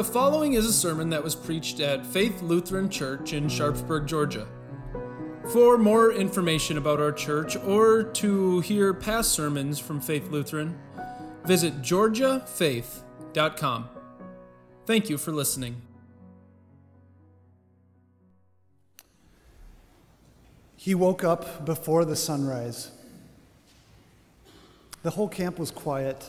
The following is a sermon that was preached at Faith Lutheran Church in Sharpsburg, Georgia. For more information about our church or to hear past sermons from Faith Lutheran, visit GeorgiaFaith.com. Thank you for listening. He woke up before the sunrise. The whole camp was quiet.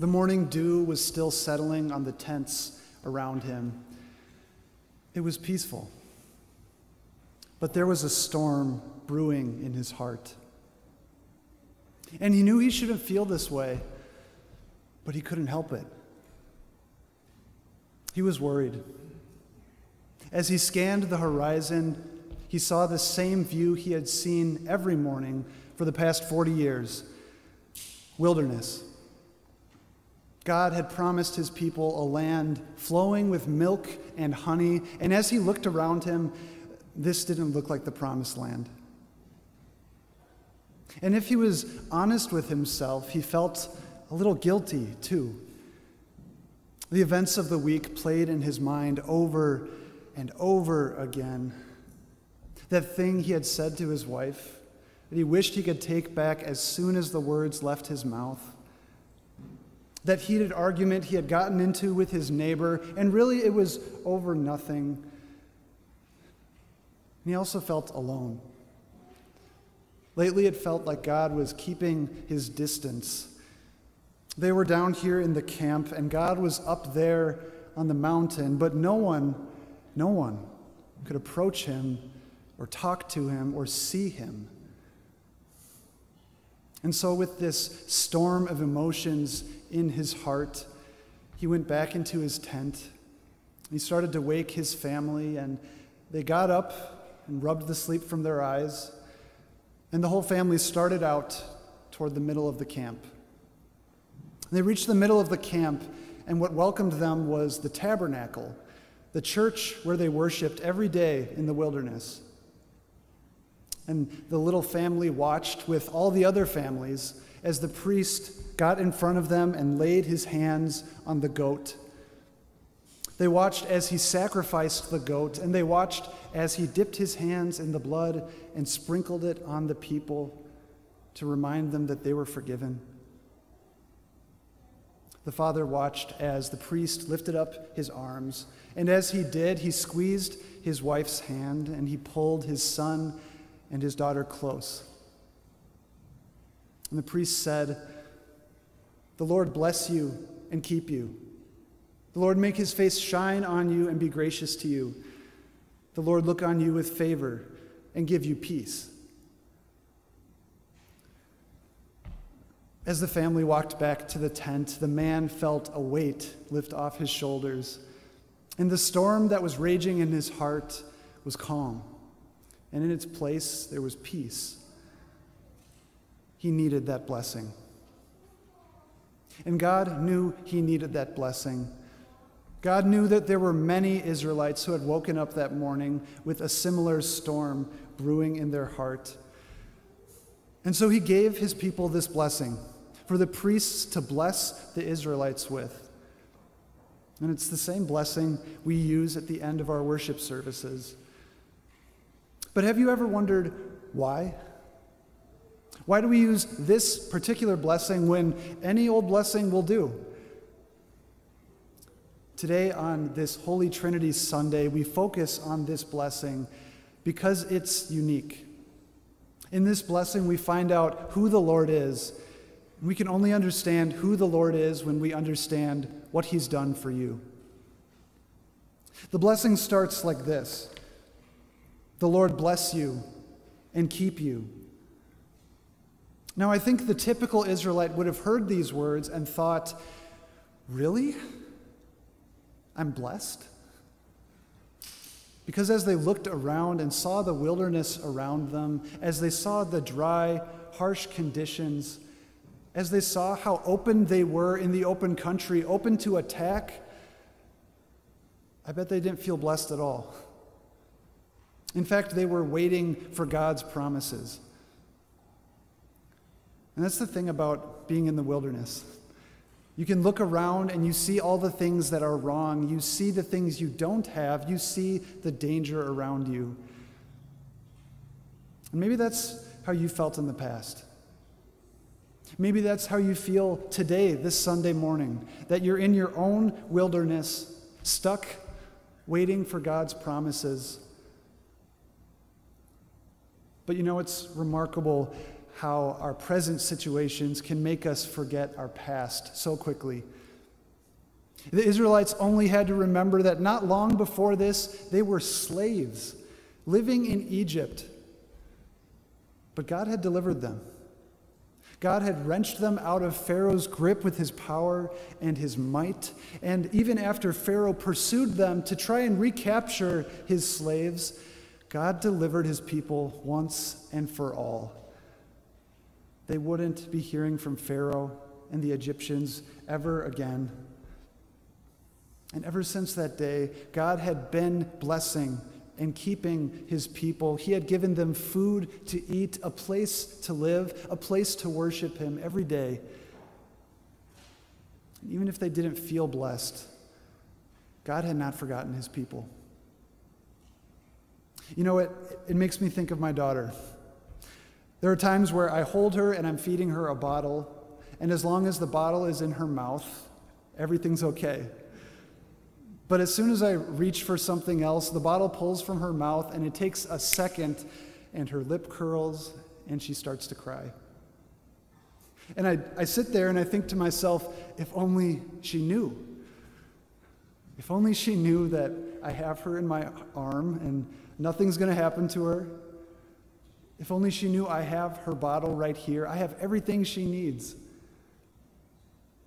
The morning dew was still settling on the tents around him. It was peaceful. But there was a storm brewing in his heart. And he knew he shouldn't feel this way, but he couldn't help it. He was worried. As he scanned the horizon, he saw the same view he had seen every morning for the past 40 years: wilderness. God had promised his people a land flowing with milk and honey, and as he looked around him, this didn't look like the promised land. And if he was honest with himself, he felt a little guilty, too. The events of the week played in his mind over and over again. That thing he had said to his wife, that he wished he could take back as soon as the words left his mouth. That heated argument he had gotten into with his neighbor, and really it was over nothing. And he also felt alone. Lately it felt like God was keeping his distance. They were down here in the camp, and God was up there on the mountain, but no one could approach him or talk to him or see him. And so with this storm of emotions in his heart, he went back into his tent. He started to wake his family, and they got up and rubbed the sleep from their eyes, and the whole family started out toward the middle of the camp. They reached the middle of the camp, and what welcomed them was the tabernacle, the church where they worshiped every day in the wilderness. And the little family watched with all the other families as the priest got in front of them and laid his hands on the goat. They watched as he sacrificed the goat, and they watched as he dipped his hands in the blood and sprinkled it on the people to remind them that they were forgiven. The father watched as the priest lifted up his arms, and as he did, he squeezed his wife's hand and he pulled his son and his daughter close. And the priest said, "The Lord bless you and keep you. The Lord make his face shine on you and be gracious to you. The Lord look on you with favor and give you peace." As the family walked back to the tent, the man felt a weight lift off his shoulders, and the storm that was raging in his heart was calm. And in its place, there was peace. He needed that blessing. And God knew he needed that blessing. God knew that there were many Israelites who had woken up that morning with a similar storm brewing in their heart. And so he gave his people this blessing for the priests to bless the Israelites with. And it's the same blessing we use at the end of our worship services. But have you ever wondered why? Why do we use this particular blessing when any old blessing will do? Today on this Holy Trinity Sunday, we focus on this blessing because it's unique. In this blessing, we find out who the Lord is. We can only understand who the Lord is when we understand what he's done for you. The blessing starts like this: "The Lord bless you and keep you." Now, I think the typical Israelite would have heard these words and thought, "Really? I'm blessed?" Because as they looked around and saw the wilderness around them, as they saw the dry, harsh conditions, as they saw how open they were in the open country, open to attack, I bet they didn't feel blessed at all. In fact, they were waiting for God's promises. And that's the thing about being in the wilderness. You can look around and you see all the things that are wrong. You see the things you don't have. You see the danger around you. And maybe that's how you felt in the past. Maybe that's how you feel today, this Sunday morning, that you're in your own wilderness, stuck, waiting for God's promises. But you know, it's remarkable how our present situations can make us forget our past so quickly. The Israelites only had to remember that not long before this, they were slaves living in Egypt. But God had delivered them. God had wrenched them out of Pharaoh's grip with his power and his might. And even after Pharaoh pursued them to try and recapture his slaves, God delivered his people once and for all. They wouldn't be hearing from Pharaoh and the Egyptians ever again. And ever since that day, God had been blessing and keeping his people. He had given them food to eat, a place to live, a place to worship him every day. And even if they didn't feel blessed, God had not forgotten his people. You know, it makes me think of my daughter. There are times where I hold her and I'm feeding her a bottle, and as long as the bottle is in her mouth, everything's okay. But as soon as I reach for something else, the bottle pulls from her mouth, and it takes a second, and her lip curls, and she starts to cry. And I sit there and I think to myself, if only she knew. If only she knew that I have her in my arm and nothing's going to happen to her. If only she knew I have her bottle right here. I have everything she needs.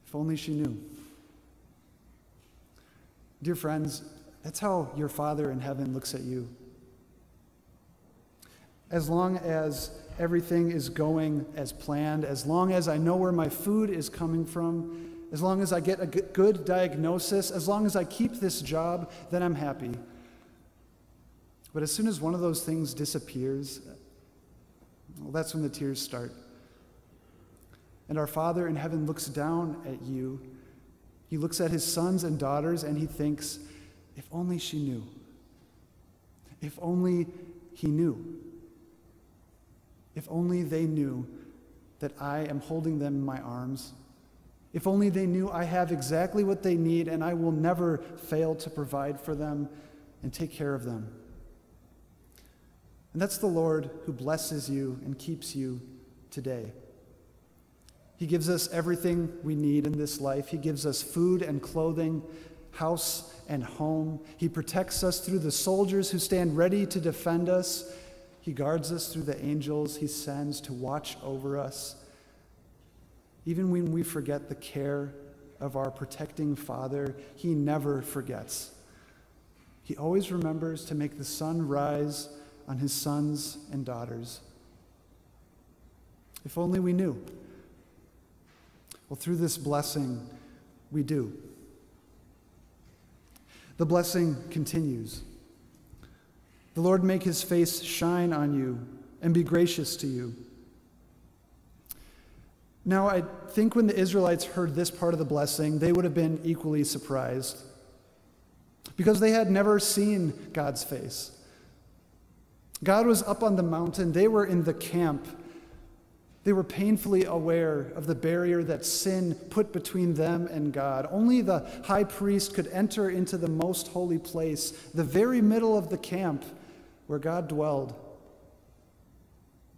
If only she knew. Dear friends, that's how your Father in heaven looks at you. As long as everything is going as planned, as long as I know where my food is coming from, as long as I get a good diagnosis, as long as I keep this job, then I'm happy. But as soon as one of those things disappears, well, that's when the tears start. And our Father in heaven looks down at you. He looks at his sons and daughters and he thinks, if only she knew. If only he knew. If only they knew that I am holding them in my arms. If only they knew I have exactly what they need and I will never fail to provide for them and take care of them. And that's the Lord who blesses you and keeps you today. He gives us everything we need in this life. He gives us food and clothing, house and home. He protects us through the soldiers who stand ready to defend us. He guards us through the angels he sends to watch over us. Even when we forget the care of our protecting Father, he never forgets. He always remembers to make the sun rise on his sons and daughters. If only we knew. Well, through this blessing, we do. The blessing continues. The Lord make his face shine on you and be gracious to you. Now, I think when the Israelites heard this part of the blessing, they would have been equally surprised because they had never seen God's face. God was up on the mountain. They were in the camp. They were painfully aware of the barrier that sin put between them and God. Only the high priest could enter into the most holy place, the very middle of the camp where God dwelled.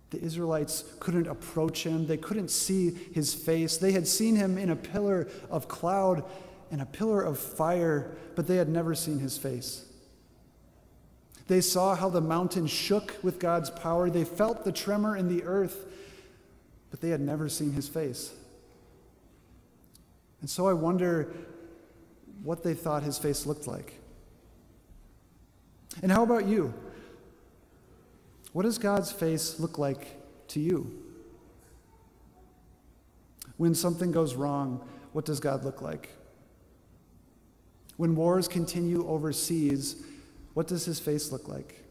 The Israelites couldn't approach him. They couldn't see his face. They had seen him in a pillar of cloud and a pillar of fire, but they had never seen his face. They saw how the mountain shook with God's power. They felt the tremor in the earth. But they had never seen his face. And so I wonder what they thought his face looked like. And how about you? What does God's face look like to you? When something goes wrong, what does God look like? When wars continue overseas, what does his face look like?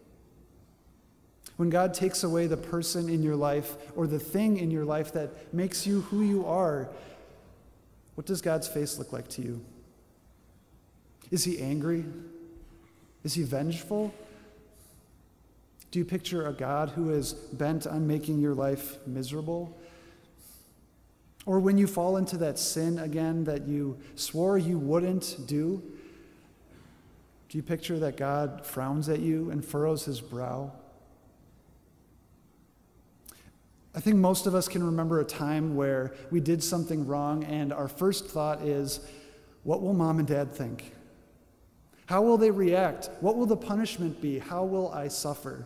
When God takes away the person in your life or the thing in your life that makes you who you are, What does God's face look like to you? Is he angry? Is he vengeful? Do you picture a God who is bent on making your life miserable? Or when you fall into that sin again that you swore you wouldn't do, do you picture that God frowns at you and furrows his brow? I think most of us can remember a time where we did something wrong and our first thought is, what will mom and dad think? How will they react? What will the punishment be? How will I suffer?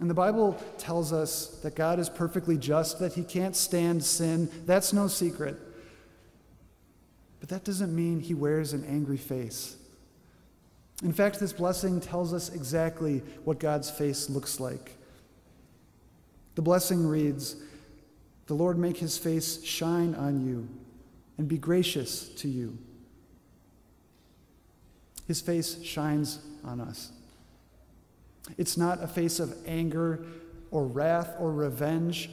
And the Bible tells us that God is perfectly just, that he can't stand sin. That's no secret. But that doesn't mean he wears an angry face. In fact, this blessing tells us exactly what God's face looks like. The blessing reads, "The Lord make his face shine on you and be gracious to you." His face shines on us. It's not a face of anger or wrath or revenge.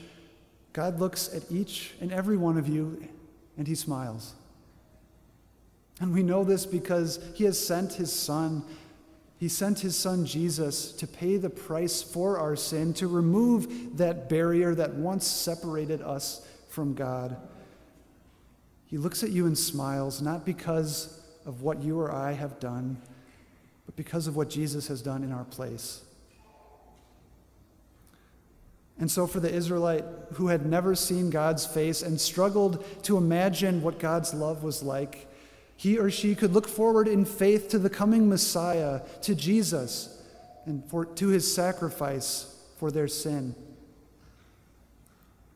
God looks at each and every one of you, and he smiles. And we know this because he has sent his Son. He sent his Son, Jesus, to pay the price for our sin, to remove that barrier that once separated us from God. He looks at you and smiles, not because of what you or I have done, but because of what Jesus has done in our place. And so for the Israelite who had never seen God's face and struggled to imagine what God's love was like, he or she could look forward in faith to the coming Messiah, to Jesus, and to his sacrifice for their sin.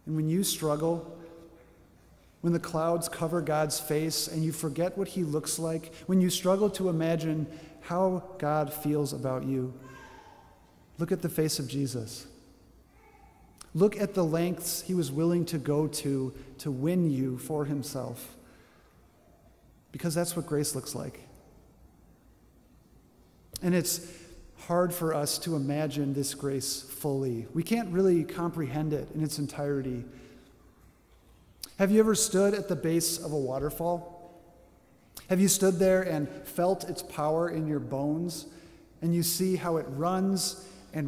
And when you struggle, when the clouds cover God's face and you forget what he looks like, when you struggle to imagine how God feels about you, look at the face of Jesus. Look at the lengths he was willing to go to win you for himself. Because that's what grace looks like. And it's hard for us to imagine this grace fully. We can't really comprehend it in its entirety. Have you ever stood at the base of a waterfall? Have you stood there and felt its power in your bones? And you see how it runs, and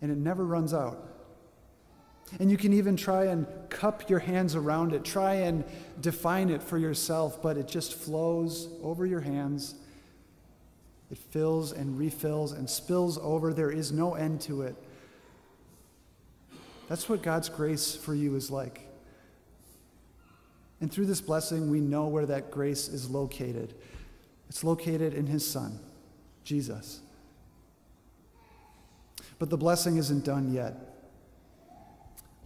it never runs out. And you can even try and cup your hands around it, try and define it for yourself, but it just flows over your hands. It fills and refills and spills over. There is no end to it. That's what God's grace for you is like. And through this blessing, we know where that grace is located. It's located in his Son, Jesus. But the blessing isn't done yet.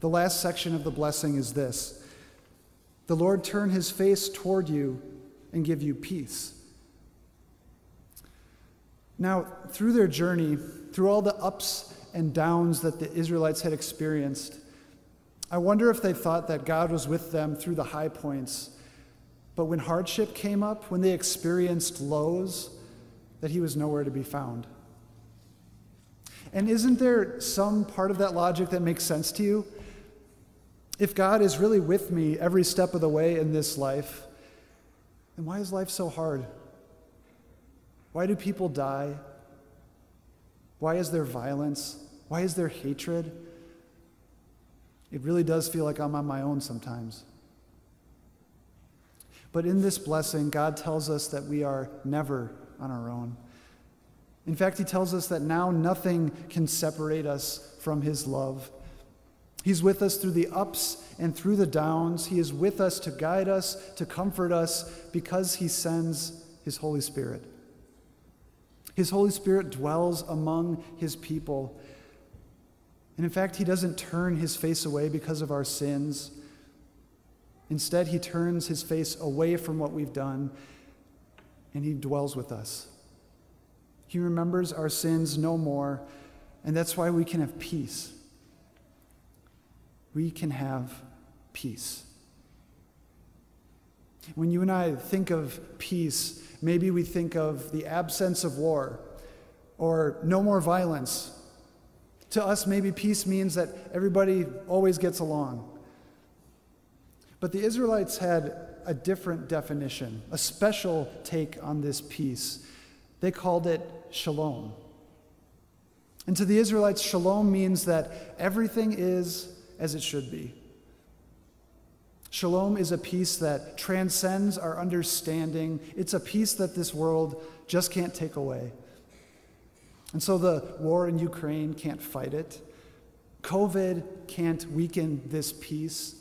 The last section of the blessing is this: "The Lord turn his face toward you and give you peace." Now, through their journey, through all the ups and downs that the Israelites had experienced, I wonder if they thought that God was with them through the high points, but when hardship came up, when they experienced lows, that he was nowhere to be found. And isn't there some part of that logic that makes sense to you? If God is really with me every step of the way in this life, then why is life so hard? Why do people die? Why is there violence? Why is there hatred? It really does feel like I'm on my own sometimes. But in this blessing, God tells us that we are never on our own. In fact, he tells us that now nothing can separate us from his love. He's with us through the ups and through the downs. He is with us to guide us, to comfort us, because he sends his Holy Spirit. His Holy Spirit dwells among his people. And in fact, he doesn't turn his face away because of our sins. Instead, he turns his face away from what we've done, and he dwells with us. He remembers our sins no more, and that's why we can have peace. We can have peace. When you and I think of peace, maybe we think of the absence of war or no more violence. To us, maybe peace means that everybody always gets along. But the Israelites had a different definition, a special take on this peace. They called it shalom. And to the Israelites, shalom means that everything is as it should be. Shalom is a peace that transcends our understanding. It's a peace that this world just can't take away. And so the war in Ukraine can't fight it. COVID can't weaken this peace.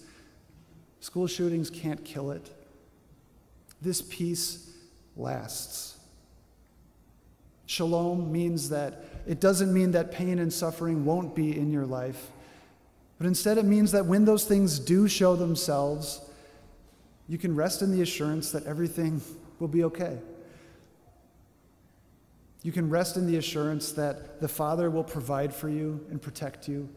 School shootings can't kill it. This peace lasts. Shalom means that it doesn't mean that pain and suffering won't be in your life, but instead it means that when those things do show themselves, you can rest in the assurance that everything will be okay. You can rest in the assurance that the Father will provide for you and protect you.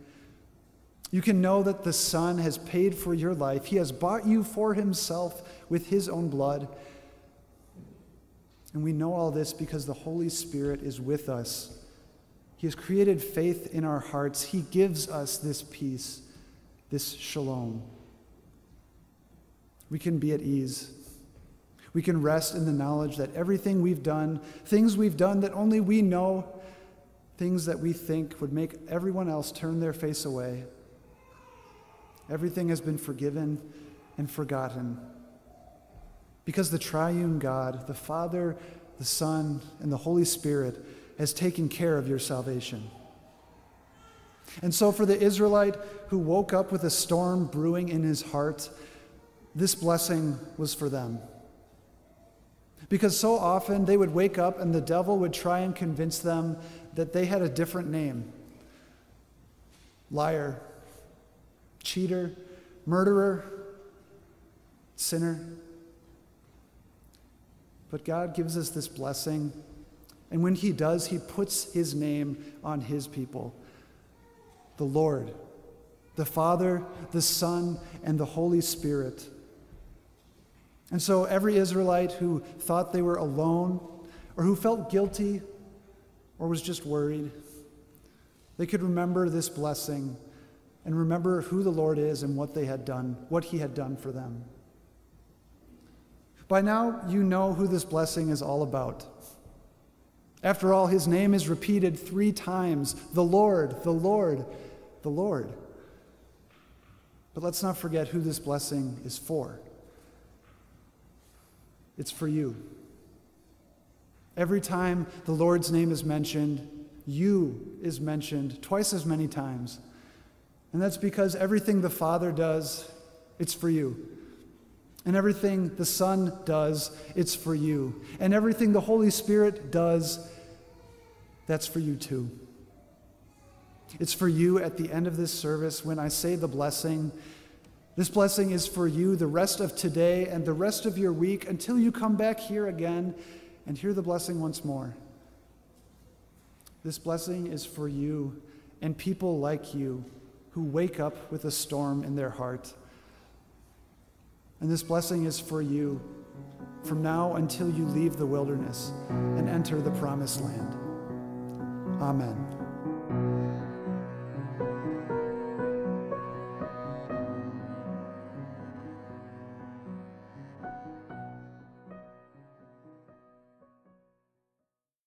You can know that the Son has paid for your life. He has bought you for himself with his own blood. And we know all this because the Holy Spirit is with us. He has created faith in our hearts. He gives us this peace, this shalom. We can be at ease. We can rest in the knowledge that everything we've done, things we've done that only we know, things that we think would make everyone else turn their face away, everything has been forgiven and forgotten. Because the triune God, the Father, the Son, and the Holy Spirit has taken care of your salvation. And so for the Israelite who woke up with a storm brewing in his heart, this blessing was for them. Because so often they would wake up and the devil would try and convince them that they had a different name. Liar, cheater, murderer, sinner. But God gives us this blessing, and when he does, he puts his name on his people. The Lord, the Father, the Son, and the Holy Spirit. And so every Israelite who thought they were alone, or who felt guilty, or was just worried, they could remember this blessing and remember who the Lord is and what they had done, what he had done for them. By now, you know who this blessing is all about. After all, his name is repeated 3 times, the Lord, the Lord, the Lord. But let's not forget who this blessing is for. It's for you. Every time the Lord's name is mentioned, you is mentioned twice as many times. And that's because everything the Father does, it's for you. And everything the Son does, it's for you. And everything the Holy Spirit does, that's for you too. It's for you at the end of this service when I say the blessing. This blessing is for you the rest of today and the rest of your week until you come back here again and hear the blessing once more. This blessing is for you and people like you who wake up with a storm in their heart. And this blessing is for you from now until you leave the wilderness and enter the promised land. Amen.